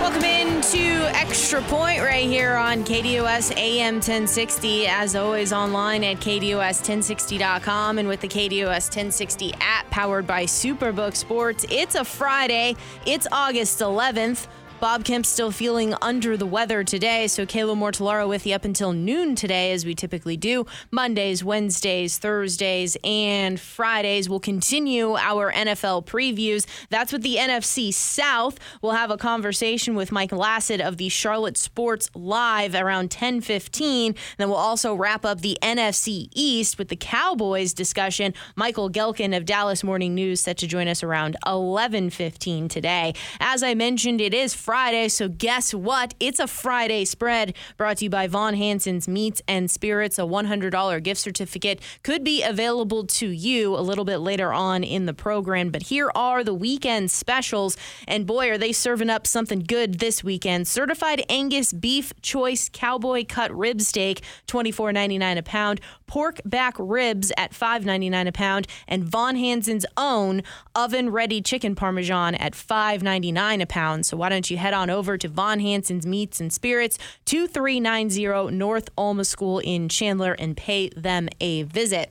Welcome in to Extra Point right here on KDOS AM 1060. As always, online at KDOS1060.com and with the KDOS 1060 app powered by Superbook Sports. It's a Friday. It's August 11th. Bob Kemp's still feeling under the weather today, so Kayla Mortellaro with you up until noon today, as we typically do. Mondays, Wednesdays, Thursdays, and Fridays, we'll continue our NFL previews. That's with the NFC South. We'll have a conversation with Mike Lacett of the Charlotte Sports Live around 10:15. Then we'll also wrap up the NFC East with the Cowboys discussion. Michael Gelkin of Dallas Morning News set to join us around 11:15 today. As I mentioned, it is Friday, so guess what? It's a Friday spread brought to you by Von Hansen's Meats and Spirits. A $100 gift certificate could be available to you a little bit later on in the program, but here are the weekend specials, and boy, are they serving up something good this weekend. Certified Angus Beef Choice Cowboy Cut Rib Steak, $24.99 a pound, pork back ribs at $5.99 a pound, and Von Hansen's own oven-ready chicken parmesan at $5.99 a pound. So why don't you head on over to Von Hansen's Meats and Spirits, 2390 North Alma School in Chandler, and pay them a visit.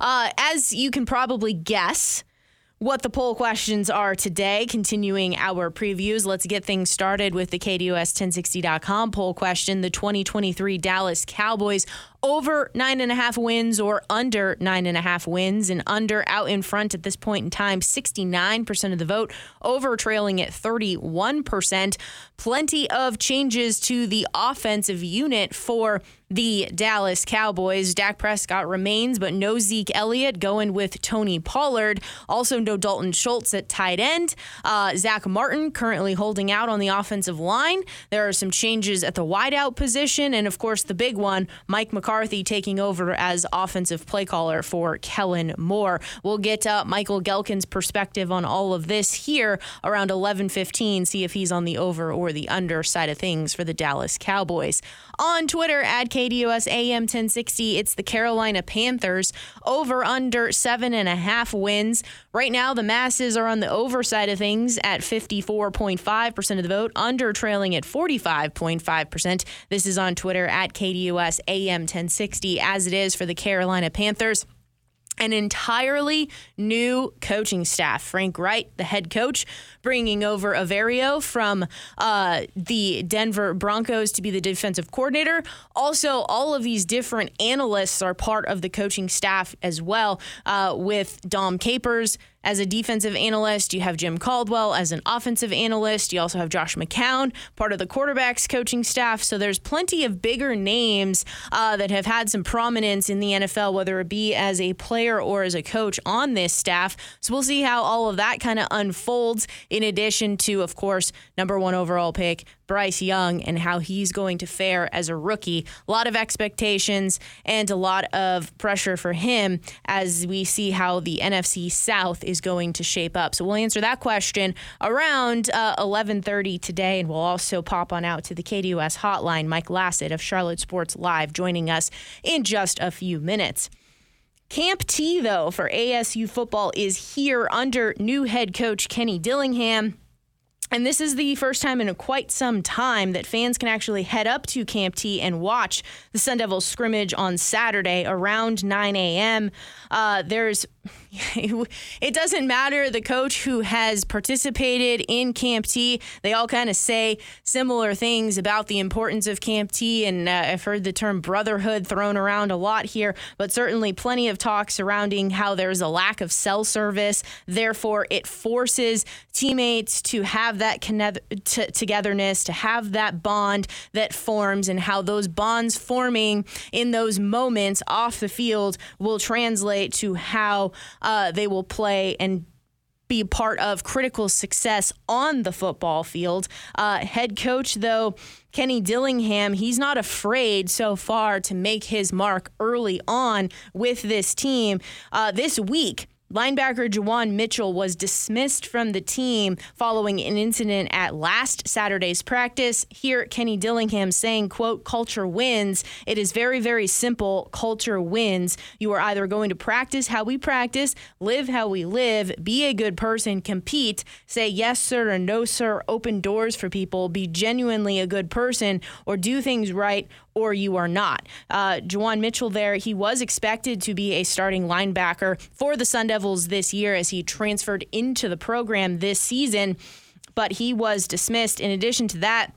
As you can probably guess what the poll questions are today, continuing our previews, let's get things started with the KDOS1060.com poll question. The 2023 Dallas Cowboys over 9.5 wins or under 9.5 wins, and under out in front at this point in time, 69% of the vote, over trailing at 31%. Plenty of changes to the offensive unit for the Dallas Cowboys. Dak Prescott remains, but no Zeke Elliott, going with Tony Pollard. Also no Dalton Schultz at tight end. Zach Martin currently holding out on the offensive line. There are some changes at the wideout position, and of course the big one, Mike McCarthy taking over as offensive play caller for Kellen Moore. We'll get Michael Gelkin's perspective on all of this here around 11:15, see if he's on the over or the under side of things for the Dallas Cowboys. On Twitter, at KDOS AM 1060, it's the Carolina Panthers over under 7.5 wins. Right now, the masses are on the over side of things at 54.5% of the vote, under trailing at 45.5%. This is on Twitter at KDOS AM 1060, as it is for the Carolina Panthers. An entirely new coaching staff. Frank Wright, the head coach, bringing over Evero from the Denver Broncos to be the defensive coordinator. Also, all of these different analysts are part of the coaching staff as well, with Dom Capers as a defensive analyst. You have Jim Caldwell as an offensive analyst. You also have Josh McCown, part of the quarterbacks coaching staff. So there's plenty of bigger names that have had some prominence in the NFL, whether it be as a player or as a coach on this staff. So we'll see how all of that kind of unfolds, in addition to, of course, number one overall pick Bryce Young and how he's going to fare as a rookie. A lot of expectations and a lot of pressure for him as we see how the NFC South is going to shape up. So we'll answer that question around 11:30 today, and we'll also pop on out to the KDOS hotline. Mike Lacett of Charlotte Sports Live joining us in just a few minutes. Camp T, though, for ASU football is here under new head coach Kenny Dillingham. And this is the first time in quite some time that fans can actually head up to Camp T and watch the Sun Devils scrimmage on Saturday around 9 a.m. It doesn't matter the coach who has participated in Camp T. They all kind of say similar things about the importance of Camp T, and I've heard the term brotherhood thrown around a lot here, but certainly plenty of talk surrounding how there's a lack of cell service. Therefore, it forces teammates to have that togetherness, to have that bond that forms, and how those bonds forming in those moments off the field will translate to how they will play and be part of critical success on the football field. Head coach, though, Kenny Dillingham, he's not afraid so far to make his mark early on with this team. This week, linebacker Juwan Mitchell was dismissed from the team following an incident at last Saturday's practice. Here, Kenny Dillingham saying, quote, "Culture wins. It is very, very simple. Culture wins. You are either going to practice how we practice, live how we live, be a good person, compete, say yes, sir, or no, sir, open doors for people, be genuinely a good person, or do things right, or you are not." Juwan Mitchell there, he was expected to be a starting linebacker for the Sun Devils this year as he transferred into the program this season, but he was dismissed. In addition to that,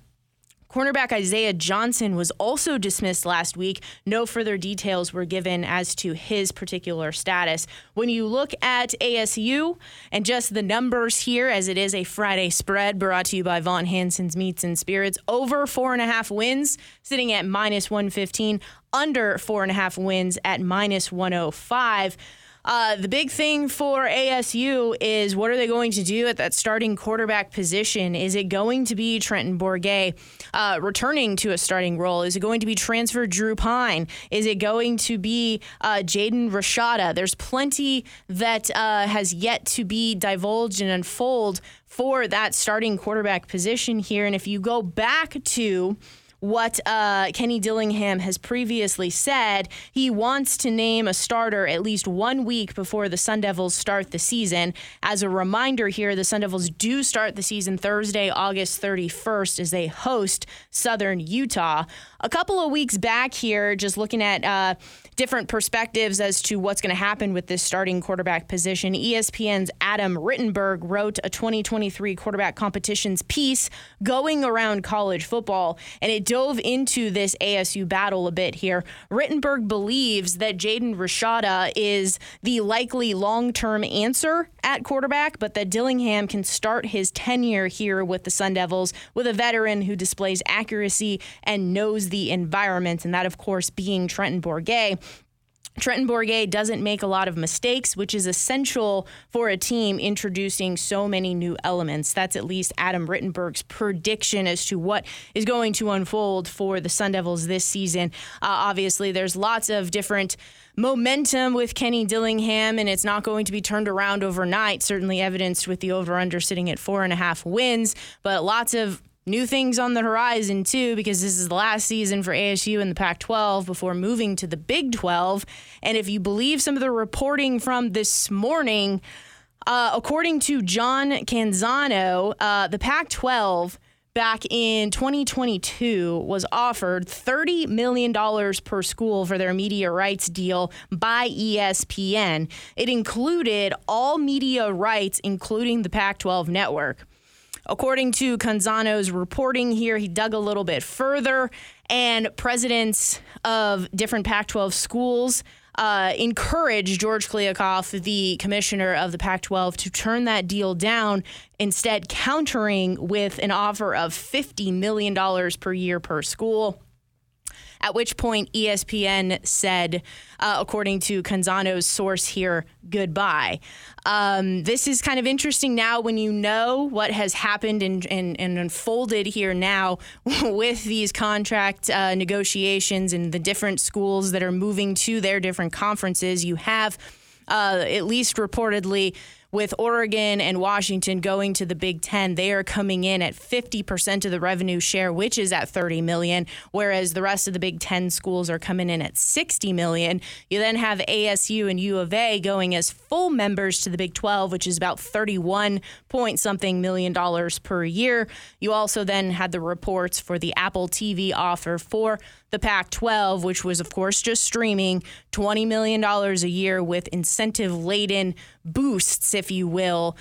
cornerback Isaiah Johnson was also dismissed last week. No further details were given as to his particular status. When you look at ASU and just the numbers here, as it is a Friday spread brought to you by Von Hansen's Meats and Spirits, over 4.5 wins, sitting at -115, under 4.5 wins at -105. The big thing for ASU is, what are they going to do at that starting quarterback position? Is it going to be Trenton Bourguet returning to a starting role? Is it going to be transfer Drew Pine? Is it going to be Jaden Rashada? There's plenty that has yet to be divulged and unfold for that starting quarterback position here. And if you go back to what Kenny Dillingham has previously said, he wants to name a starter at least 1 week before the Sun Devils start the season. As a reminder here, the Sun Devils do start the season Thursday, August 31st, as they host Southern Utah. A couple of weeks back here, just looking at different perspectives as to what's going to happen with this starting quarterback position, ESPN's Adam Rittenberg wrote a 2023 quarterback competitions piece going around college football, and it dove into this ASU battle a bit here. Rittenberg believes that Jaden Rashada is the likely long-term answer at quarterback, but that Dillingham can start his tenure here with the Sun Devils with a veteran who displays accuracy and knows the environment, and that, of course, being Trenton Bourguet. Trenton Bourguet doesn't make a lot of mistakes, which is essential for a team introducing so many new elements. That's at least Adam Rittenberg's prediction as to what is going to unfold for the Sun Devils this season. Obviously, there's lots of different momentum with Kenny Dillingham, and it's not going to be turned around overnight, certainly evidenced with the over-under sitting at 4.5 wins, but lots of new things on the horizon, too, because this is the last season for ASU in the Pac-12 before moving to the Big 12. And if you believe some of the reporting from this morning, according to John Canzano, the Pac-12 back in 2022 was offered $30 million per school for their media rights deal by ESPN. It included all media rights, including the Pac-12 network. According to Canzano's reporting here, he dug a little bit further, and presidents of different Pac-12 schools encouraged George Kliakoff, the commissioner of the Pac-12, to turn that deal down, instead countering with an offer of $50 million per year per school. At which point ESPN said, according to Canzano's source here, goodbye. This is kind of interesting now when you know what has happened and unfolded here now with these contract negotiations and the different schools that are moving to their different conferences. You have, at least reportedly, with Oregon and Washington going to the Big Ten, they are coming in at 50% of the revenue share, which is at $30 million, whereas the rest of the Big Ten schools are coming in at $60 million. You then have ASU and U of A going as full members to the Big 12, which is about $31-something million per year. You also then had the reports for the Apple TV offer for the Pac-12, which was, of course, just streaming, $20 million a year with incentive-laden boosts, if you will,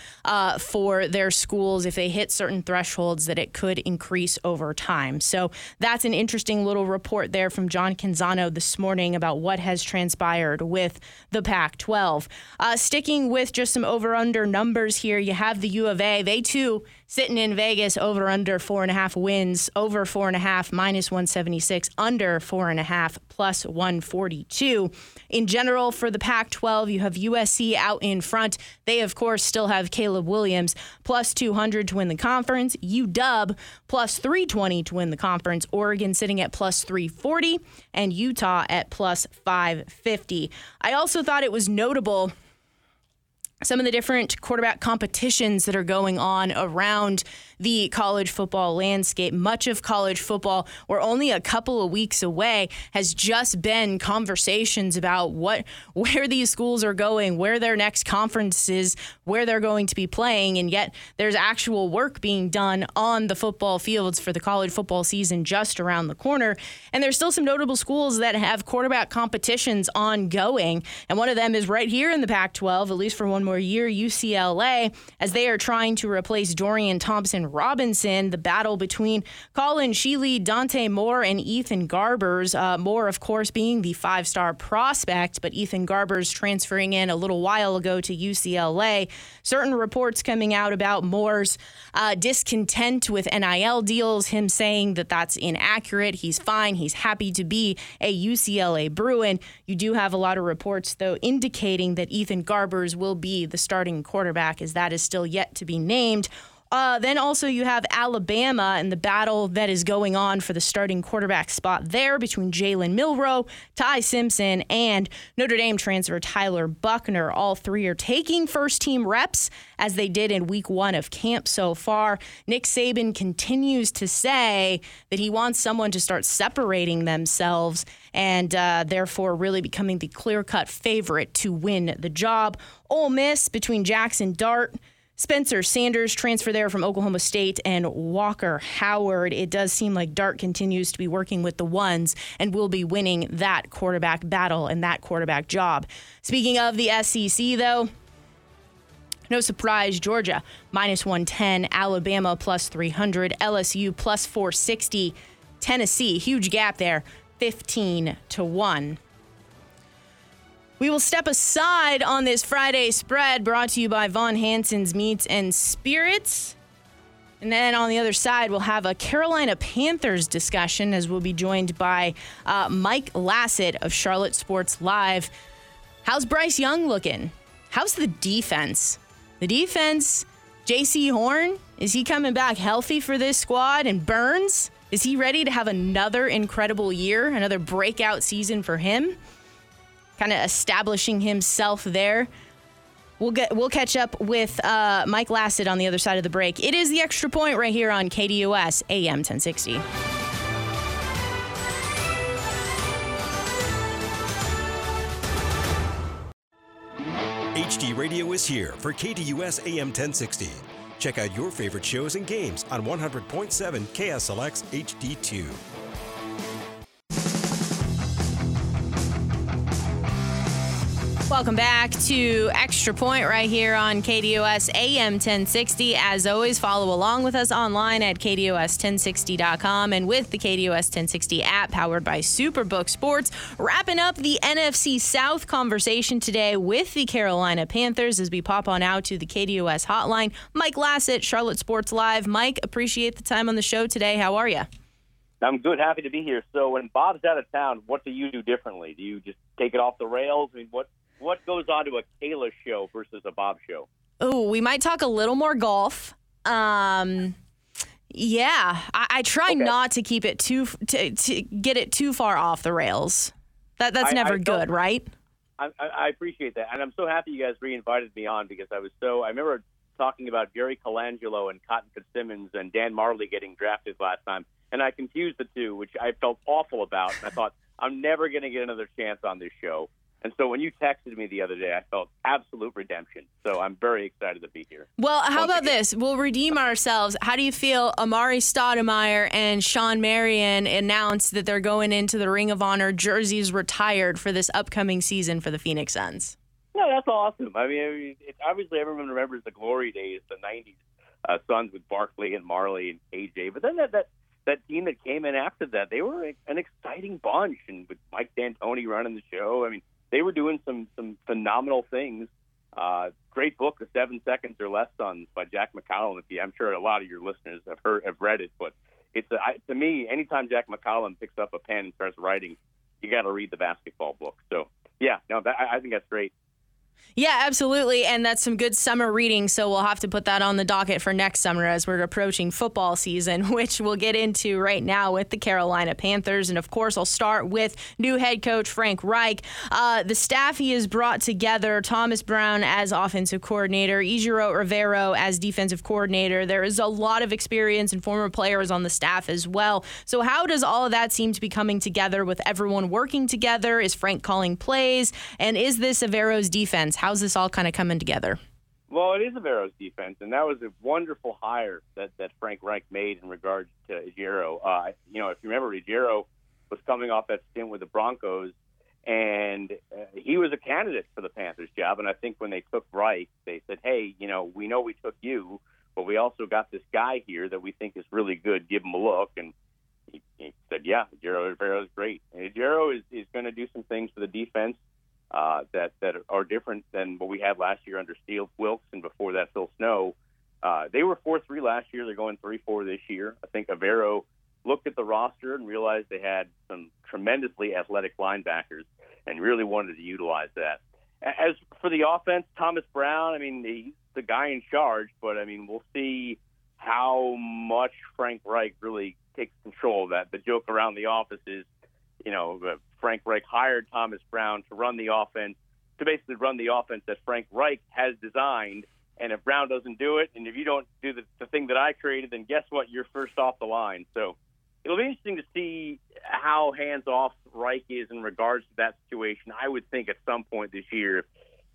for their schools if they hit certain thresholds that it could increase over time. So that's an interesting little report there from John Canzano this morning about what has transpired with the Pac-12. Sticking with just some over-under numbers here, you have the U of A. They, too, sitting in Vegas, over-under 4.5 wins, over 4.5, -176, under under 4.5 plus 142. In general, for the Pac-12, you have USC out in front. They, of course, still have Caleb Williams plus 200 to win the conference. UW plus 320 to win the conference. Oregon sitting at plus 340 and Utah at plus 550. I also thought it was notable some of the different quarterback competitions that are going on around the college football landscape. Much of college football, we're only a couple of weeks away, has just been conversations about where these schools are going, where their next conference is, where they're going to be playing, and yet there's actual work being done on the football fields for the college football season just around the corner. And there's still some notable schools that have quarterback competitions ongoing, and one of them is right here in the Pac-12, at least for one more year, UCLA, as they are trying to replace Dorian Thompson Robinson. The battle between Colin Sheely, Dante Moore, and Ethan Garbers. Moore, of course, being the five-star prospect, but Ethan Garbers transferring in a little while ago to UCLA. Certain reports coming out about Moore's discontent with NIL deals, him saying that that's inaccurate. He's fine. He's happy to be a UCLA Bruin. You do have a lot of reports, though, indicating that Ethan Garbers will be the starting quarterback, as that is still yet to be named. Then also you have Alabama and the battle that is going on for the starting quarterback spot there between Jalen Milroe, Ty Simpson, and Notre Dame transfer Tyler Buckner. All three are taking first-team reps as they did in week one of camp so far. Nick Saban continues to say that he wants someone to start separating themselves and therefore really becoming the clear-cut favorite to win the job. Ole Miss between Jackson Dart, Spencer Sanders, transfer there from Oklahoma State, and Walker Howard. It does seem like Dart continues to be working with the ones and will be winning that quarterback battle and that quarterback job. Speaking of the SEC, though, no surprise, Georgia minus 110, Alabama plus 300, LSU plus 460, Tennessee, huge gap there, 15-1. We will step aside on this Friday spread brought to you by Von Hansen's Meats and Spirits. And then on the other side, we'll have a Carolina Panthers discussion as we'll be joined by Mike Lacett of Charlotte Sports Live. How's Bryce Young looking? How's the defense? The defense, J.C. Horn, is he coming back healthy for this squad? And Burns, is he ready to have another incredible year, another breakout season for him? Kind of establishing himself there. We'll catch up with Mike Lacett on the other side of the break. It is The Extra Point right here on KDOS AM 1060. HD Radio is here for KDUS AM 1060. Check out your favorite shows and games on 100.7 KSLX HD2. Welcome back to Extra Point right here on KDOS AM 1060. As always, follow along with us online at KDOS1060.com and with the KDOS 1060 app powered by Superbook Sports. Wrapping up the NFC South conversation today with the Carolina Panthers as we pop on out to the KDOS hotline. Mike Lacett, Charlotte Sports Live. Mike, appreciate the time on the show today. How are you? I'm good. Happy to be here. So when Bob's out of town, what do you do differently? Do you just take it off the rails? I mean, What goes on to a Kayla show versus a Bob show? Oh, we might talk a little more golf. I try not to keep it to get it too far off the rails. That's never good, right? I appreciate that, and I'm so happy you guys re-invited me on because I remember talking about Jerry Colangelo and Cotton Fitzsimmons and Dan Marley getting drafted last time, and I confused the two, which I felt awful about. And I thought I'm never going to get another chance on this show. And so when you texted me the other day, I felt absolute redemption. So I'm very excited to be here. Well, how about this? We'll redeem ourselves. How do you feel Amari Stoudemire and Sean Marion announced that they're going into the Ring of Honor jerseys retired for this upcoming season for the Phoenix Suns? No, that's awesome. I mean, obviously everyone remembers the glory days, the 90s Suns with Barkley and Marley and AJ. But then that team that came in after that, they were an exciting bunch. And with Mike D'Antoni running the show, I mean, they were doing some phenomenal things. Great book, The 7 Seconds or Less Suns by Jack McConnell. I'm sure a lot of your listeners have read it, but to me, anytime Jack McCollum picks up a pen and starts writing, you got to read the basketball book. So, yeah, no, I think that's great. Yeah, absolutely. And that's some good summer reading. So we'll have to put that on the docket for next summer as we're approaching football season, which we'll get into right now with the Carolina Panthers. And of course, I'll start with new head coach Frank Reich. The staff he has brought together, Thomas Brown as offensive coordinator, Ejiro Evero as defensive coordinator. There is a lot of experience and former players on the staff as well. So how does all of that seem to be coming together with everyone working together? Is Frank calling plays? And is this Evero's defense? How's this all kind of coming together? Well, it is Avero's defense, and that was a wonderful hire that Frank Reich made in regards to Ejiro. If you remember, Ejiro was coming off that stint with the Broncos, and he was a candidate for the Panthers job. And I think when they took Reich, they said, hey, we know we took you, but we also got this guy here that we think is really good. Give him a look. And he said, yeah, Ejiro Evero is great. And Ejiro is going to do some things for the defense that are different than what we had last year under Steele Wilkes and before that Phil Snow. They were 4-3 last year. They're going 3-4 this year. I think Evero looked at the roster and realized they had some tremendously athletic linebackers and really wanted to utilize that. As for the offense, Thomas Brown, I mean, he's the guy in charge, but, I mean, we'll see how much Frank Reich really takes control of that. The joke around the office is, Frank Reich hired Thomas Brown to run the offense, to basically run the offense that Frank Reich has designed. And if Brown doesn't do it, and if you don't do the thing that I created, then guess what? You're first off the line. So it'll be interesting to see how hands-off Reich is in regards to that situation. I would think at some point this year, if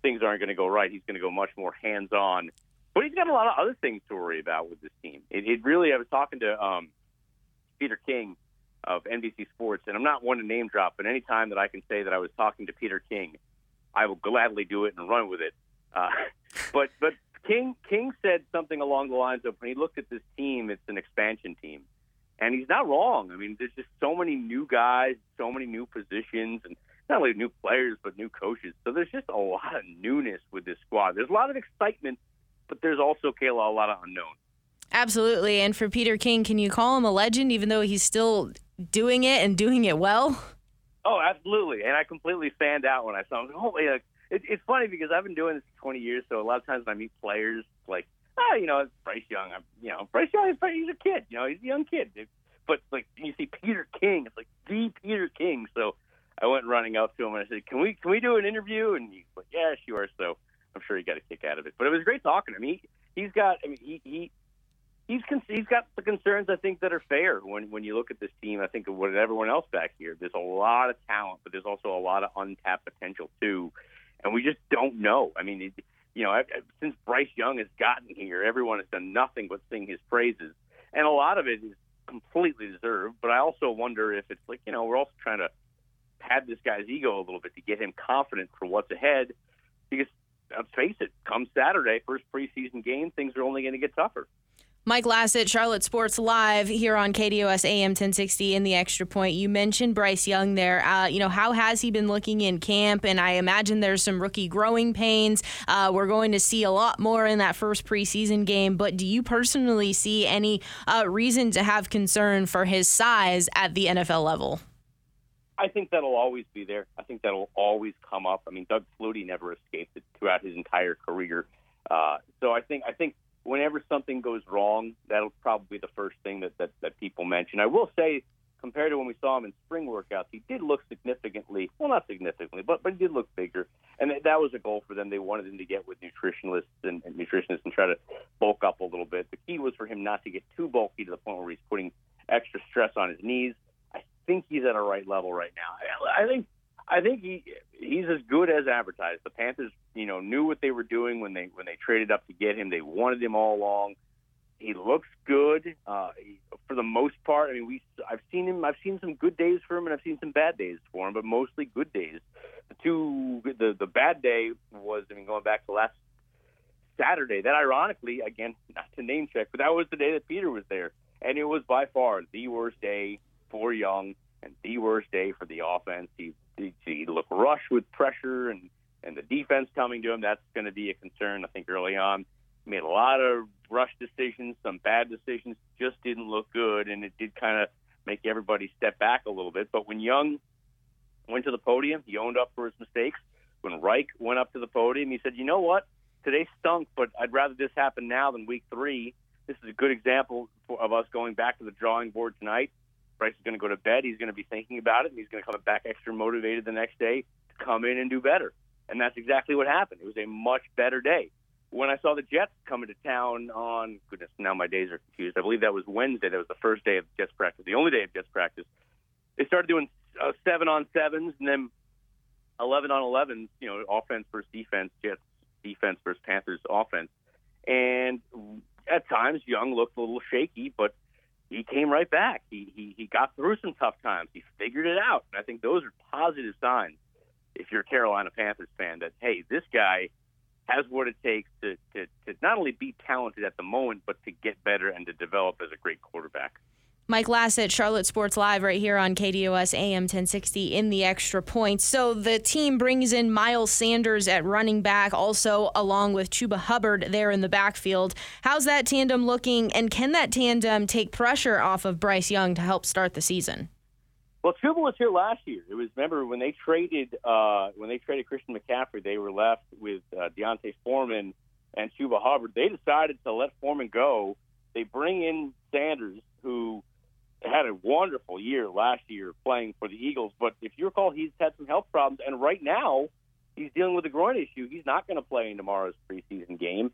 things aren't going to go right, he's going to go much more hands-on. But he's got a lot of other things to worry about with this team. It really, I was talking to Peter King of NBC Sports, and I'm not one to name drop, but any time that I can say that I was talking to Peter King, I will gladly do it and run with it. But King said something along the lines of, when he looked at this team, it's an expansion team. And he's not wrong. I mean, there's just so many new guys, so many new positions, and not only new players, but new coaches. So there's just a lot of newness with this squad. There's a lot of excitement, but there's also, Kayla, a lot of unknowns. Absolutely. And for Peter King, can you call him a legend, even though he's still doing it and doing it well? Oh, absolutely. And I completely fanned out when I saw him. Oh, yeah. It's funny because I've been doing this for 20 years, so a lot of times when I meet players, like, it's Bryce Young. Bryce Young, he's a kid. He's a young kid. But, like, you see Peter King. It's like the Peter King. So I went running up to him, and I said, can we do an interview? And he's like, yeah, sure. So I'm sure he got a kick out of it. But it was great talking to him. He's got the concerns, I think, that are fair when you look at this team. I think of what everyone else back here. There's a lot of talent, but there's also a lot of untapped potential, too. And we just don't know. I mean, since Bryce Young has gotten here, everyone has done nothing but sing his praises. And a lot of it is completely deserved. But I also wonder if it's like, we're also trying to pad this guy's ego a little bit to get him confident for what's ahead. Because, let's face it, come Saturday, first preseason game, things are only going to get tougher. Mike Lacett, Charlotte Sports Live here on KDOS AM 1060 in the Extra Point. You mentioned Bryce Young there. How has he been looking in camp? And I imagine there's some rookie growing pains. We're going to see a lot more in that first preseason game. But do you personally see any reason to have concern for his size at the NFL level? I think that'll always be there. I think that'll always come up. I mean, Doug Flutie never escaped it throughout his entire career. So I think whenever something goes wrong, that'll probably be the first thing that people mention. I will say, compared to when we saw him in spring workouts, he did look but he did look bigger. And that was a goal for them. They wanted him to get with nutritionists and nutritionists and try to bulk up a little bit. The key was for him not to get too bulky to the point where he's putting extra stress on his knees. I think he's at a right level right now. I think he's as good as advertised. The Panthers, knew what they were doing when they traded up to get him. They wanted him all along. He looks good for the most part. I mean, I've seen him. I've seen some good days for him, and I've seen some bad days for him, but mostly good days. The bad day was, going back to last Saturday. That, ironically, again, not to name check, but that was the day that Peter was there, and it was by far the worst day for Young and the worst day for the offense. He looked rushed with pressure and the defense coming to him. That's going to be a concern, I think, early on. made a lot of rush decisions, some bad decisions, just didn't look good, and it did kind of make everybody step back a little bit. But when Young went to the podium, he owned up for his mistakes. When Reich went up to the podium, he said, you know what, today stunk, but I'd rather this happen now than week 3. This is a good example of us going back to the drawing board tonight. Bryce is going to go to bed. He's going to be thinking about it, and he's going to come back extra motivated the next day to come in and do better. And that's exactly what happened. It was a much better day. When I saw the Jets coming to town on, goodness, now my days are confused. I believe that was Wednesday. That was the first day of Jets practice, the only day of Jets practice. They started doing 7-on-7s and then 11-on-11s, you know, offense versus defense, Jets defense versus Panthers offense. And at times, Young looked a little shaky, but he came right back. He got through some tough times. He figured it out. And I think those are positive signs if you're a Carolina Panthers fan that, hey, this guy has what it takes to not only be talented at the moment, but to get better and to develop as a great quarterback. Mike Lacett, Charlotte Sports Live right here on KDOS AM 1060 in the Extra Point. So the team brings in Miles Sanders at running back, also along with Chuba Hubbard there in the backfield. How's that tandem looking, and can that tandem take pressure off of Bryce Young to help start the season? Well, Chuba was here last year. It was, remember, when they traded Christian McCaffrey, they were left with Deontay Foreman and Chuba Hubbard. They decided to let Foreman go. They bring in Sanders, who had a wonderful year last year playing for the Eagles. But if you recall, he's had some health problems, and right now he's dealing with a groin issue. He's not going to play in tomorrow's preseason game.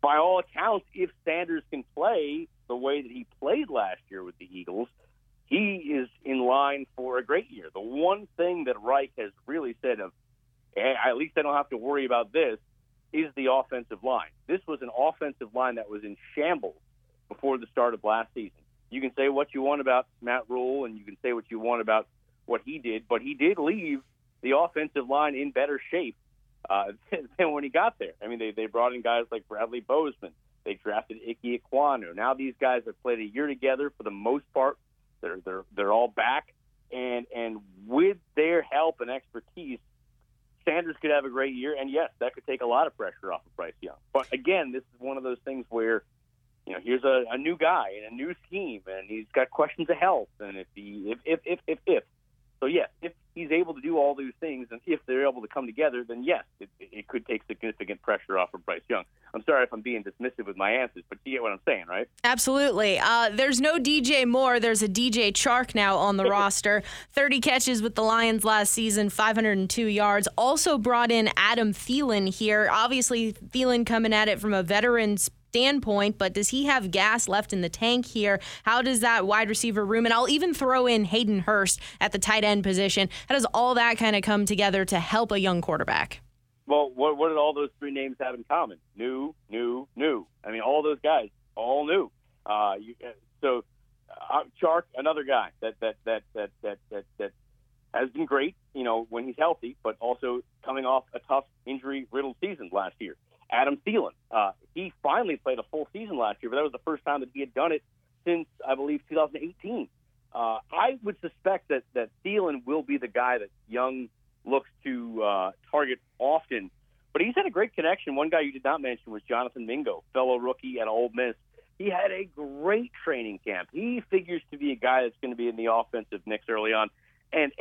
By all accounts, if Sanders can play the way that he played last year with the Eagles, he is in line for a great year. The one thing that Reich has really said of, hey, at least I don't have to worry about this, is the offensive line. This was an offensive line that was in shambles before the start of last season. You can say what you want about Matt Rule, and you can say what you want about what he did, but he did leave the offensive line in better shape than when he got there. I mean, they brought in guys like Bradley Bozeman. They drafted Ike Ekwonu. Now these guys have played a year together for the most part. They're all back, and with their help and expertise, Sanders could have a great year. And yes, that could take a lot of pressure off of Bryce Young. But again, this is one of those things where, you know, here's a new guy in a new scheme, and he's got questions of health. And if he's able to do all these things, and if they're able to come together, then yes, it could take significant pressure off of Bryce Young. I'm sorry if I'm being dismissive with my answers, but you get what I'm saying, right? Absolutely. There's no DJ Moore. There's a DJ Chark now on the roster. 30 catches with the Lions last season, 502 yards. Also brought in Adam Thielen here. Obviously, Thielen coming at it from a veteran's standpoint, but does he have gas left in the tank here? How does that wide receiver room, and I'll even throw in Hayden Hurst at the tight end position, how does all that kind of come together to help a young quarterback? Well, what did all those three names have in common? New. I mean, all those guys, all new. Chark, another guy that has been great, you know, when he's healthy, but also coming off a tough injury-riddled season last year. Adam Thielen, he finally played a full season last year, but that was the first time that he had done it since, I believe, 2018. I would suspect that Thielen will be the guy that Young looks to target often, but he's had a great connection. One guy you did not mention was Jonathan Mingo, fellow rookie at Ole Miss. He had a great training camp. He figures to be a guy that's going to be in the offensive mix early on, and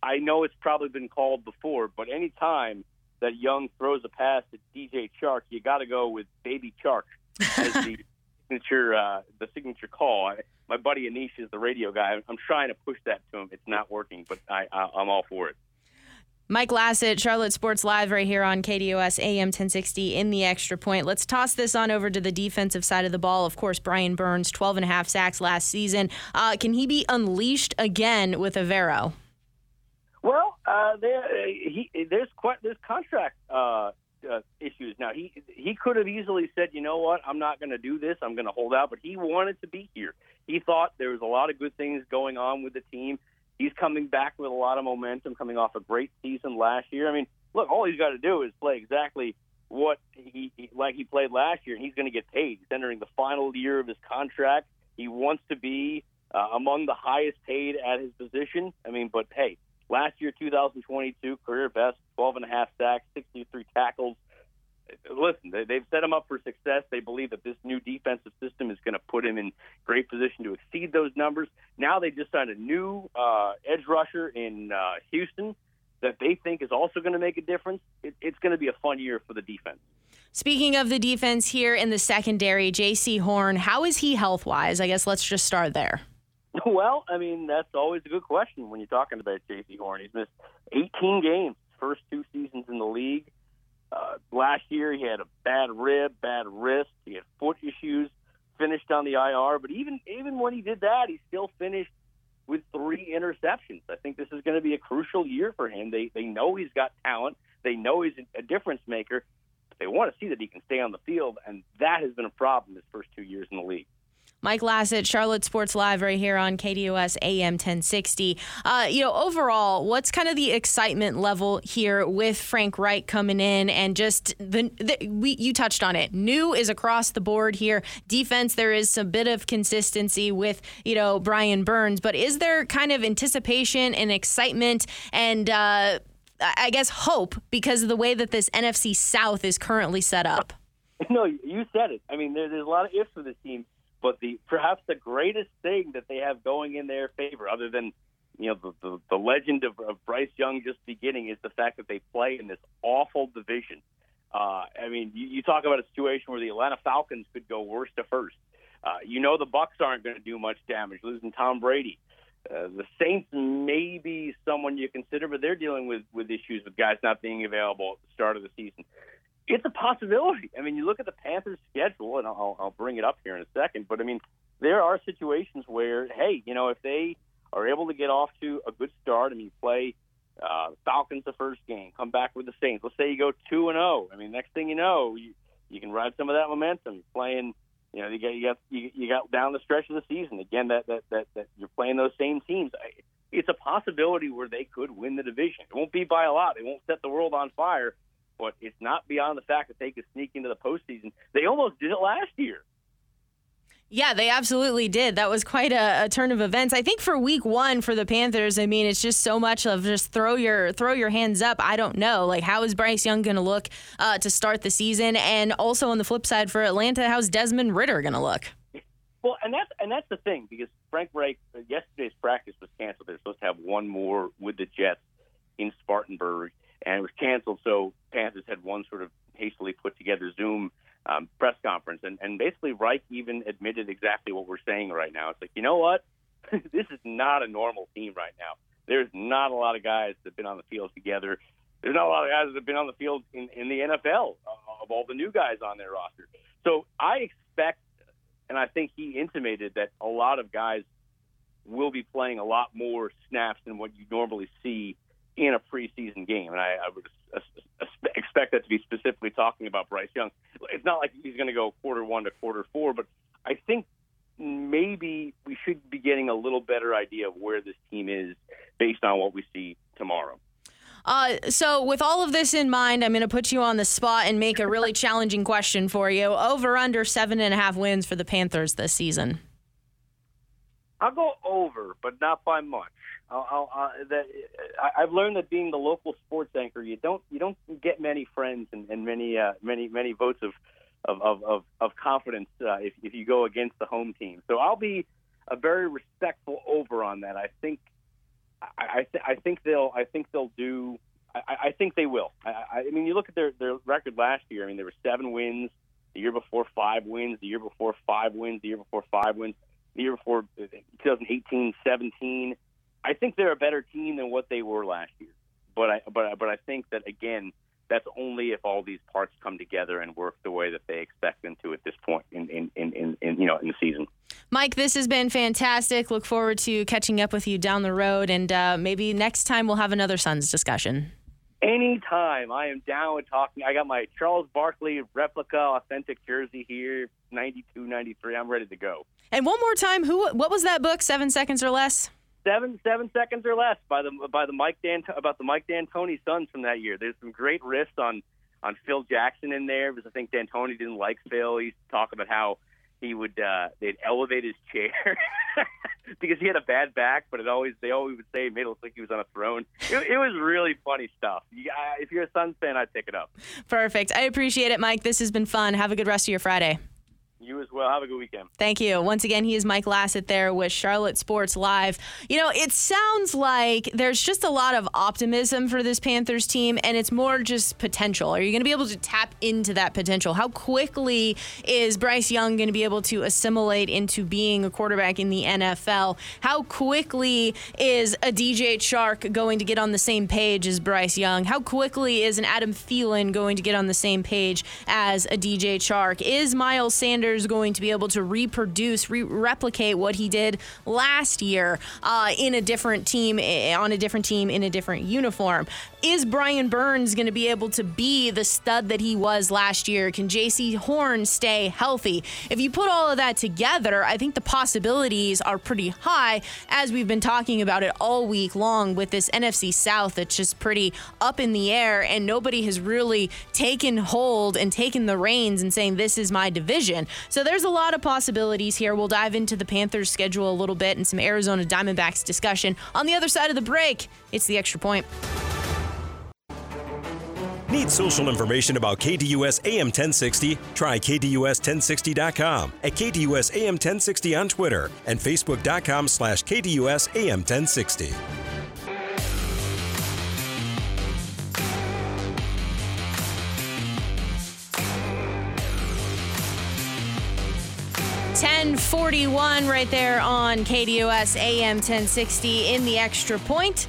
I know it's probably been called before, but any time that Young throws a pass to DJ Chark, you got to go with Baby Chark as the signature call. My buddy Anish is the radio guy. I'm trying to push that to him. It's not working, but I'm all for it. Mike Lacett, Charlotte Sports Live right here on KDOS AM 1060 in the Extra Point. Let's toss this on over to the defensive side of the ball. Of course, Brian Burns, 12.5 sacks last season. Can he be unleashed again with Evero? Well, there's contract issues now. He could have easily said, you know what, I'm not going to do this. I'm going to hold out. But he wanted to be here. He thought there was a lot of good things going on with the team. He's coming back with a lot of momentum, coming off a great season last year. I mean, look, all he's got to do is play exactly what he played last year, and he's going to get paid. He's entering the final year of his contract. He wants to be among the highest paid at his position. I mean, but hey. Last year, 2022, career best, 12.5 sacks, 63 tackles. listen, they've set him up for success. They believe that this new defensive system is going to put him in great position to exceed those numbers. Now they just signed a new edge rusher in Houston that they think is also going to make a difference. It's going to be a fun year for the defense. Speaking of the defense here in the secondary, J.C. Horn, how is he health-wise? I guess let's just start there. Well, I mean, that's always a good question when you're talking about J.C. Horn. He's missed 18 games, first two seasons in the league. Last year he had a bad rib, bad wrist. He had foot issues, finished on the IR. But even when he did that, he still finished with 3 interceptions. I think this is going to be a crucial year for him. They know he's got talent. They know he's a difference maker. But they want to see that he can stay on the field, and that has been a problem his first 2 years in the league. Mike Lacett, Charlotte Sports Live right here on KDOS AM 1060. Overall, what's kind of the excitement level here with Frank Reich coming in and just you touched on it. New is across the board here. Defense, there is some bit of consistency with, Brian Burns, but is there kind of anticipation and excitement and I guess hope because of the way that this NFC South is currently set up? No, you said it. I mean, there's a lot of ifs for this team. But perhaps the greatest thing that they have going in their favor, other than the legend of Bryce Young just beginning, is the fact that they play in this awful division. You talk about a situation where the Atlanta Falcons could go worst to first. The Bucks aren't going to do much damage, losing Tom Brady. The Saints may be someone you consider, but they're dealing with issues with guys not being available at the start of the season. It's a possibility. I mean, you look at the Panthers' schedule, and I'll bring it up here in a second, but, I mean, there are situations where, hey, if they are able to get off to a good start and you play Falcons the first game, come back with the Saints. Let's say you go 2-0. I mean, next thing you know, you can ride some of that momentum. You're playing, you got down the stretch of the season. Again, that you're playing those same teams. It's a possibility where they could win the division. It won't be by a lot. It won't set the world on fire. But it's not beyond the fact that they could sneak into the postseason. They almost did it last year. Yeah, they absolutely did. That was quite a turn of events. I think for week one for the Panthers, I mean, it's just so much of just throw your hands up. I don't know. Like, how is Bryce Young going to look to start the season? And also on the flip side for Atlanta, how's Desmond Ritter going to look? Well, and that's the thing, because Frank Reich, yesterday's practice was canceled. They're supposed to have one more with the Jets in Spartanburg. And it was canceled, so Panthers had one sort of hastily put-together Zoom press conference. And basically Reich even admitted exactly what we're saying right now. It's like, you know what? This is not a normal team right now. There's not a lot of guys that have been on the field together. There's not a lot of guys that have been on the field in the NFL of all the new guys on their roster. So I expect, and I think he intimated, that a lot of guys will be playing a lot more snaps than what you normally see in a preseason game, and I would expect that to be specifically talking about Bryce Young. It's not like he's going to go quarter one to quarter four, but I think maybe we should be getting a little better idea of where this team is based on what we see tomorrow. So with all of this in mind, I'm going to put you on the spot and make a really challenging question for you. Over, under 7.5 wins for the Panthers this season. I'll go over, but not by much. I've learned that being the local sports anchor, you don't get many friends and many votes of confidence if you go against the home team. So I'll be a very respectful over on that. I think they will. I mean, you look at their record last year. I mean, there were 7 wins. The year before, 5 wins. The year before, 5 wins. The year before, 5 wins. The year before, 2018, 17. I think they're a better team than what they were last year, but I think that, again, that's only if all these parts come together and work the way that they expect them to at this point in the season. Mike, this has been fantastic. Look forward to catching up with you down the road, and maybe next time we'll have another Suns discussion. Anytime. I am down with talking. I got my Charles Barkley replica authentic jersey here, 92, 93. I'm ready to go. And one more time, what was that book, 7 Seconds or Less? Seven Seconds or Less by the Mike D'Antoni Suns from that year. There's some great riffs on Phil Jackson in there, because I think D'Antoni didn't like Phil. He used to talk about how he would they'd elevate his chair because he had a bad back, but they always would say it made it look like he was on a throne. It was really funny stuff. If you're a Suns fan, I'd pick it up. Perfect. I appreciate it, Mike. This has been fun. Have a good rest of your Friday. You as well. Have a good weekend. Thank you. Once again, he is Mike Lacett there with Charlotte Sports Live. You know, it sounds like there's just a lot of optimism for this Panthers team, and it's more just potential. Are you going to be able to tap into that potential? How quickly is Bryce Young going to be able to assimilate into being a quarterback in the NFL? How quickly is a DJ Chark going to get on the same page as Bryce Young? How quickly is an Adam Thielen going to get on the same page as a DJ Chark? Is Miles Sanders going to be able to replicate what he did last year on a different team in a different uniform? Is Brian Burns going to be able to be the stud that he was last year? Can J.C. Horn stay healthy? If you put all of that together, I think the possibilities are pretty high, as we've been talking about it all week long with this NFC South that's just pretty up in the air, and nobody has really taken hold and taken the reins and saying, this is my division. So there's a lot of possibilities here. We'll dive into the Panthers' schedule a little bit and some Arizona Diamondbacks discussion. On the other side of the break, it's The Extra Point. Need social information about KDUS AM 1060? Try KDUS1060.com, at KDUS AM 1060 on Twitter, and Facebook.com/KDUS AM 1060. .41 right there on KDOS AM 1060 in The Extra Point.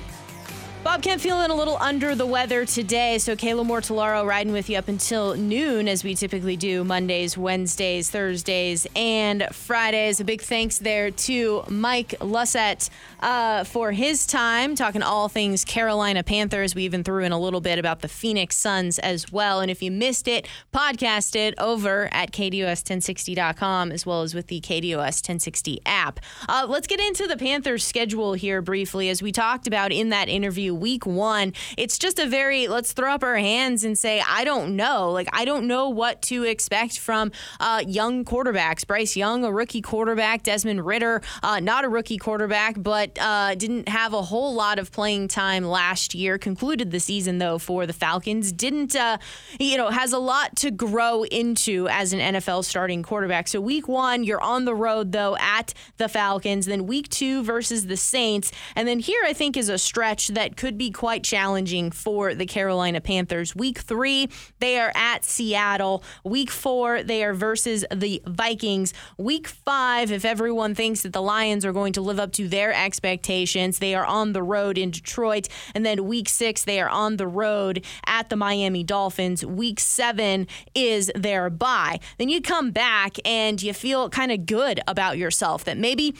Bob Kemp feeling a little under the weather today, so Kayla Mortellaro riding with you up until noon, as we typically do Mondays, Wednesdays, Thursdays, and Fridays. A big thanks there to Mike Lacett for his time, talking all things Carolina Panthers. We even threw in a little bit about the Phoenix Suns as well. And if you missed it, podcast it over at KDOS1060.com, as well as with the KDOS 1060 app. Let's get into the Panthers schedule here briefly. As we talked about in that interview, Week one, it's just a very, let's throw up our hands and say, I don't know. Like, I don't know what to expect from young quarterbacks. Bryce Young, a rookie quarterback. Desmond Ritter, not a rookie quarterback, but didn't have a whole lot of playing time last year. Concluded the season, though, for the Falcons. Has a lot to grow into as an NFL starting quarterback. So week one, you're on the road, though, at the Falcons. Then week two versus the Saints. And then here, I think, is a stretch that could be quite challenging for the Carolina Panthers. Week 3, they are at Seattle. Week 4, they are versus the Vikings. Week 5, if everyone thinks that the Lions are going to live up to their expectations, they are on the road in Detroit. And then week 6, they are on the road at the Miami Dolphins. Week 7 is their bye. Then you come back and you feel kind of good about yourself that maybe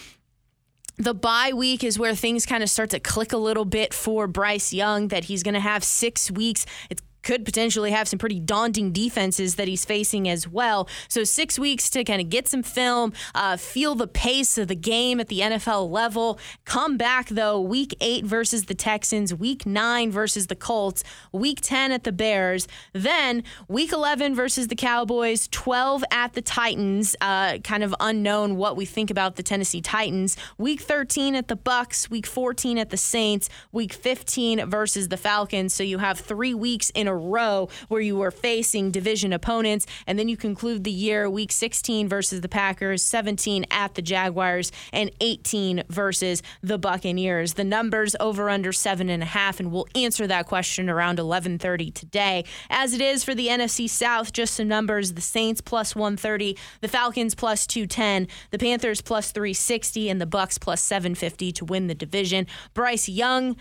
the bye week is where things kind of start to click a little bit for Bryce Young, that he's going to have 6 weeks. It could potentially have some pretty daunting defenses that he's facing as well. So 6 weeks to kind of get some film, feel the pace of the game at the NFL level. Come back, though, week 8 versus the Texans, week 9 versus the Colts, week 10 at the Bears, then week 11 versus the Cowboys, 12 at the Titans, kind of unknown what we think about the Tennessee Titans, week 13 at the Bucks, week 14 at the Saints, week 15 versus the Falcons. So you have 3 weeks in a row where you were facing division opponents, and then you conclude the year week 16 versus the Packers, 17 at the Jaguars, and 18 versus the Buccaneers. The numbers over under 7.5, and we'll answer that question around 11:30 today. As it is for the NFC South, just some numbers: the Saints +130, the Falcons +210, the Panthers +360, and the Bucks +750 to win the division. Bryce Young,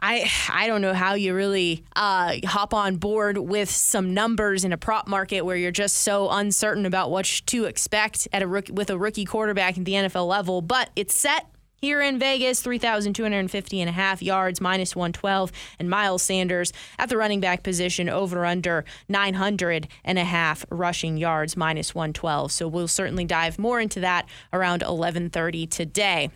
I don't know how you really hop on board with some numbers in a prop market where you're just so uncertain about what to expect with a rookie quarterback at the NFL level, but it's set here in Vegas, 3,250.5 yards, -112, and Miles Sanders at the running back position, over under 900.5 rushing yards, -112. So we'll certainly dive more into that around 11:30 today.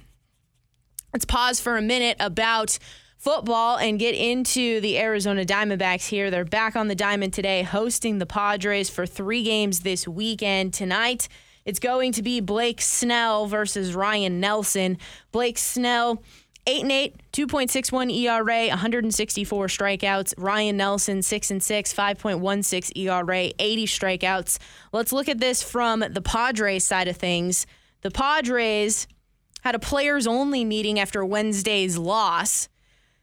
Let's pause for a minute about football and get into the Arizona Diamondbacks here. They're back on the diamond today, hosting the Padres for 3 games this weekend. Tonight It's going to be Blake Snell versus Ryan Nelson. Blake Snell, 8-8, 2.61 ERA, 164 strikeouts. Ryan Nelson, 6-6, 5.16 ERA, 80 strikeouts. Let's look at this from the Padres side of things. The Padres had a players-only meeting after Wednesday's loss.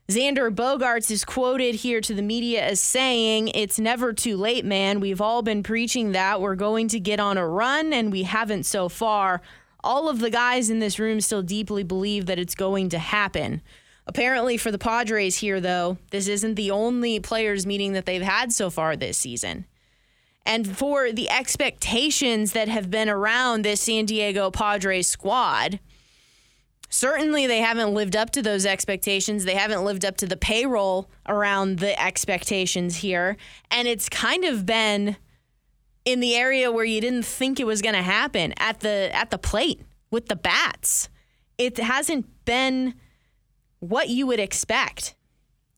Xander Bogaerts is quoted here to the media as saying, "It's never too late, man. We've all been preaching that. We're going to get on a run, and we haven't so far. All of the guys in this room still deeply believe that it's going to happen." Apparently for the Padres here, though, this isn't the only players' meeting that they've had so far this season. And for the expectations that have been around this San Diego Padres squad, certainly they haven't lived up to those expectations. They haven't lived up to the payroll around the expectations here. And it's kind of been in the area where you didn't think it was going to happen, at the plate with the bats. It hasn't been what you would expect.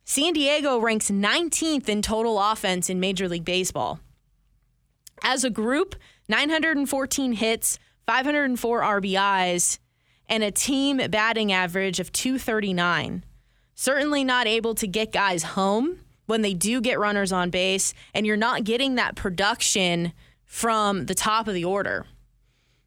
San Diego ranks 19th in total offense in Major League Baseball. As a group, 914 hits, 504 RBIs, and a team batting average of .239. Certainly not able to get guys home when they do get runners on base, and you're not getting that production from the top of the order.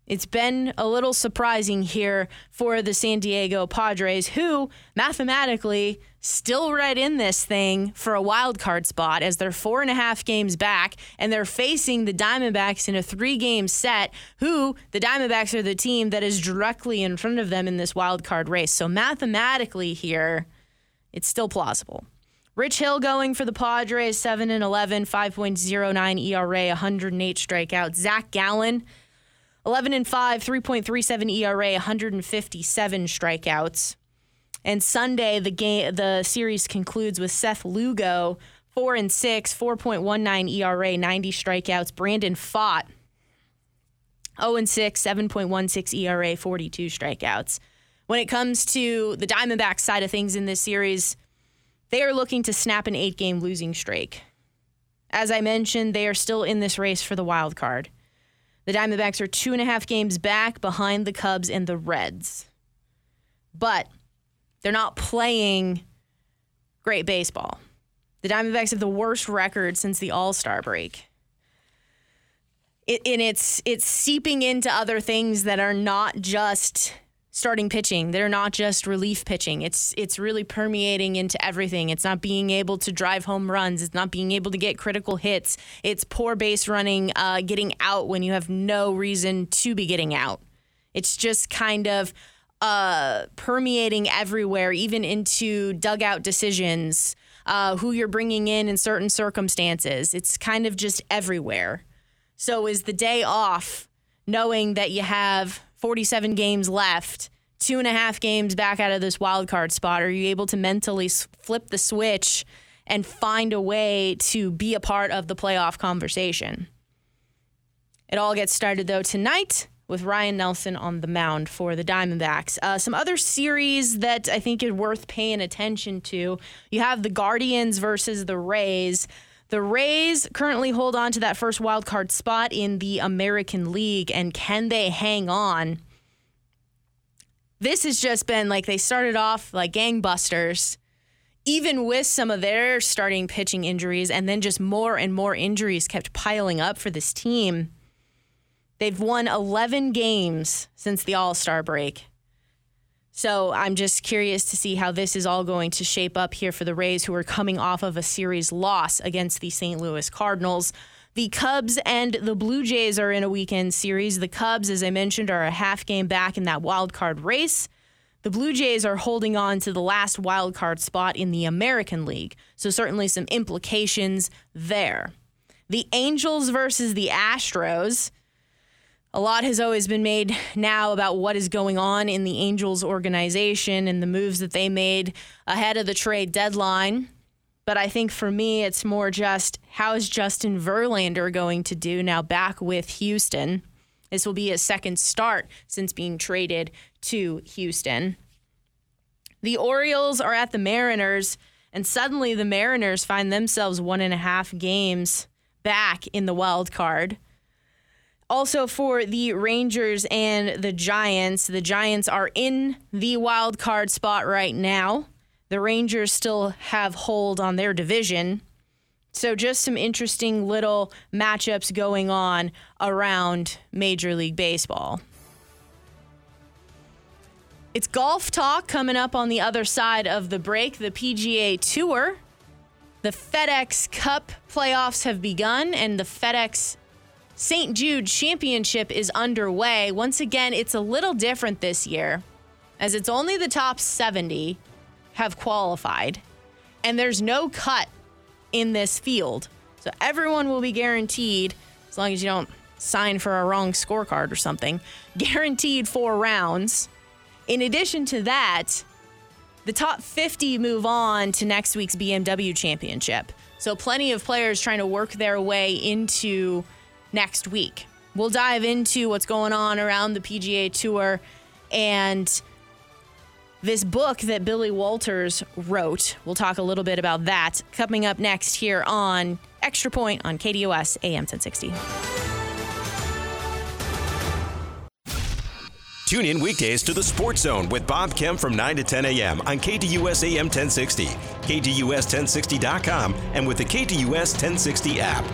It's been a little surprising here for the San Diego Padres, who mathematically still right in this thing for a wild card spot, as they're 4.5 games back, and they're facing the Diamondbacks in a 3-game set, who the Diamondbacks are the team that is directly in front of them in this wild card race. So mathematically here, it's still plausible. Rich Hill going for the Padres, 7-11, 5.09 ERA, 108 strikeouts. Zach Gallen, 11-5, 3.37 ERA, 157 strikeouts. And Sunday, the series concludes with Seth Lugo, 4-6, 4.19 ERA, 90 strikeouts. Brandon Pfaadt, 0-6, 7.16 ERA, 42 strikeouts. When it comes to the Diamondbacks side of things in this series, they are looking to snap an 8-game losing streak. As I mentioned, they are still in this race for the wild card. The Diamondbacks are 2.5 games back behind the Cubs and the Reds. But they're not playing great baseball. The Diamondbacks have the worst record since the All-Star break. It's seeping into other things that are not just starting pitching. They're not just relief pitching. It's really permeating into everything. It's not being able to drive home runs. It's not being able to get critical hits. It's poor base running, getting out when you have no reason to be getting out. It's just kind of permeating everywhere, even into dugout decisions, who you're bringing in certain circumstances. It's kind of just everywhere. So is the day off knowing that you have 47 games left, 2.5 games back out of this wild card spot? Are you able to mentally flip the switch and find a way to be a part of the playoff conversation? It all gets started, though, tonight with Ryan Nelson on the mound for the Diamondbacks. Some other series that I think is worth paying attention to. You have the Guardians versus the Rays. The Rays currently hold on to that first wild card spot in the American League, and can they hang on? This has just been like they started off like gangbusters, even with some of their starting pitching injuries, and then just more and more injuries kept piling up for this team. They've won 11 games since the All-Star break. So I'm just curious to see how this is all going to shape up here for the Rays, who are coming off of a series loss against the St. Louis Cardinals. The Cubs and the Blue Jays are in a weekend series. The Cubs, as I mentioned, are 0.5 game back in that wild card race. The Blue Jays are holding on to the last wild card spot in the American League. So certainly some implications there. The Angels versus the Astros. A lot has always been made now about what is going on in the Angels organization and the moves that they made ahead of the trade deadline. But I think for me, it's more just, how is Justin Verlander going to do now back with Houston? This will be his second start since being traded to Houston. The Orioles are at the Mariners, and suddenly the Mariners find themselves 1.5 games back in the wild card. Also for the Rangers and the Giants are in the wild card spot right now. The Rangers still have hold on their division. So just some interesting little matchups going on around Major League Baseball. It's golf talk coming up on the other side of the break. The PGA Tour, the FedEx Cup playoffs have begun, and the FedEx St. Jude Championship is underway. Once again, it's a little different this year, as it's only the top 70 have qualified, and there's no cut in this field. So everyone will be guaranteed, as long as you don't sign for a wrong scorecard or something, guaranteed 4 rounds. In addition to that, the top 50 move on to next week's BMW Championship. So plenty of players trying to work their way into next week. We'll dive into what's going on around the PGA Tour and this book that Billy Walters wrote. We'll talk a little bit about that coming up next here on Extra Point on KDOS AM 1060. Tune in weekdays to the Sports Zone with Bob Kemp from 9 to 10 a.m. on KDUS AM 1060, KDUS1060.com, and with the KDUS 1060 app.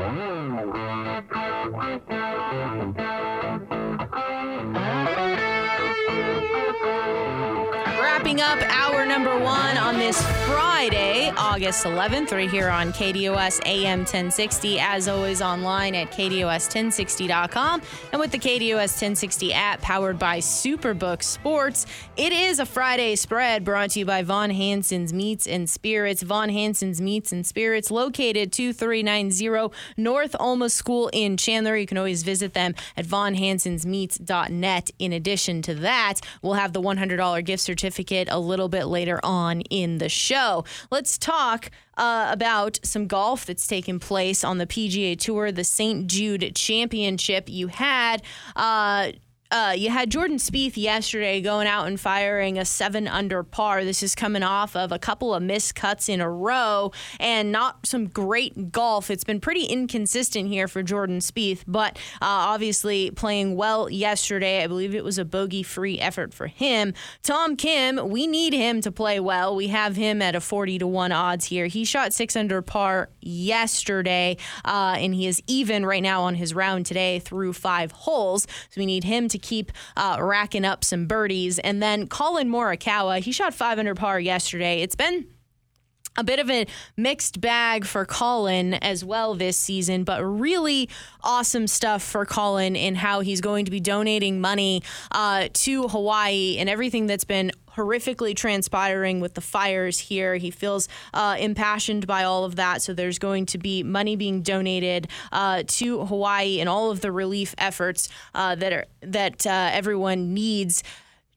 Wrapping up hour number 1 on this Friday, August 11th, right here on KDOS AM 1060. As always, online at KDOS1060.com and with the KDOS 1060 app powered by Superbook Sports. It is a Friday spread brought to you by Von Hansen's Meats and Spirits. Von Hansen's Meats and Spirits, located 2390 North Olma School in Chandler. You can always visit them at VonHansensMeats.net. In addition to that, we'll have the $100 gift certificate a little bit later on in the show. Let's talk about some golf that's taken place on the PGA Tour, the St. Jude Championship. You had Jordan Spieth yesterday going out and firing a 7-under par. This is coming off of a couple of missed cuts in a row and not some great golf. It's been pretty inconsistent here for Jordan Spieth, but obviously playing well yesterday. I believe it was a bogey-free effort for him. Tom Kim, we need him to play well. We have him at a 40-1 odds here. He shot 6-under par yesterday, and he is even right now on his round today through 5 holes. So we need him to keep racking up some birdies. And then Colin Morikawa, he shot 5-under par yesterday. It's been a bit of a mixed bag for Colin as well this season, but really awesome stuff for Colin in how he's going to be donating money to Hawaii and everything that's been horrifically transpiring with the fires here. He feels impassioned by all of that. So there's going to be money being donated to Hawaii and all of the relief efforts that everyone needs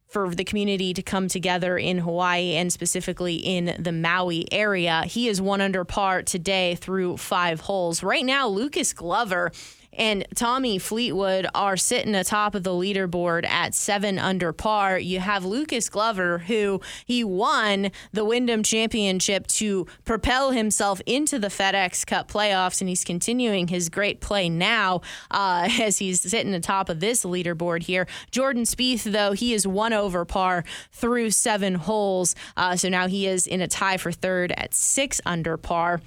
for the community to come together in Hawaii and specifically in the Maui area. He is 1-under par today through 5 holes. Right now, Lucas Glover and Tommy Fleetwood are sitting atop of the leaderboard at 7-under par. You have Lucas Glover, who won the Wyndham Championship to propel himself into the FedEx Cup playoffs, and he's continuing his great play now as he's sitting atop of this leaderboard here. Jordan Spieth, though, he is 1-over par through 7 holes, so now he is in a tie for third at 6-under par.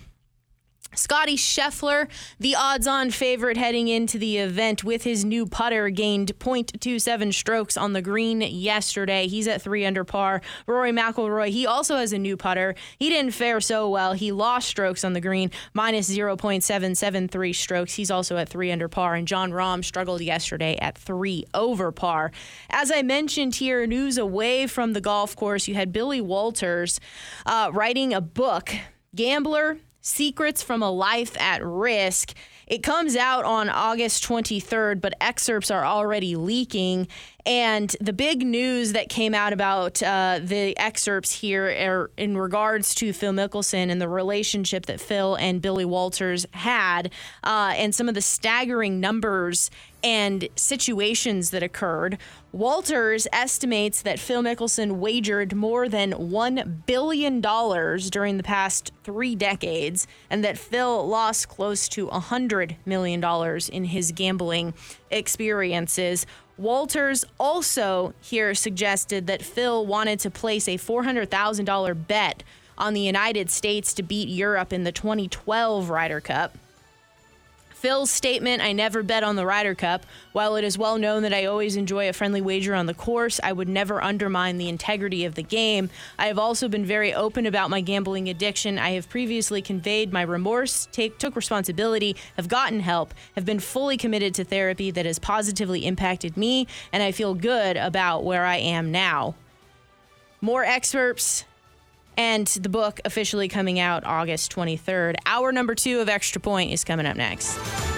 Scotty Scheffler, the odds-on favorite heading into the event with his new putter, gained 0.27 strokes on the green yesterday. He's at 3-under par. Rory McIlroy, he also has a new putter. He didn't fare so well. He lost strokes on the green, minus 0.773 strokes. He's also at 3-under par. And Jon Rahm struggled yesterday at 3-over par. As I mentioned here, news away from the golf course, you had Billy Walters writing a book, Gambler, Secrets from a Life at Risk. It comes out on August 23rd, but excerpts are already leaking. And the big news that came out about the excerpts here are in regards to Phil Mickelson and the relationship that Phil and Billy Walters had, and some of the staggering numbers and situations that occurred, Walters estimates that Phil Mickelson wagered more than $1 billion during the past 3 decades, and that Phil lost close to $100 million in his gambling experiences. Walters also here suggested that Phil wanted to place a $400,000 bet on the United States to beat Europe in the 2012 Ryder Cup. Phil's statement, "I never bet on the Ryder Cup. While it is well known that I always enjoy a friendly wager on the course, I would never undermine the integrity of the game. I have also been very open about my gambling addiction. I have previously conveyed my remorse, took responsibility, have gotten help, have been fully committed to therapy that has positively impacted me, and I feel good about where I am now." More excerpts and the book officially coming out August 23rd. Hour number 2 of Extra Point is coming up next.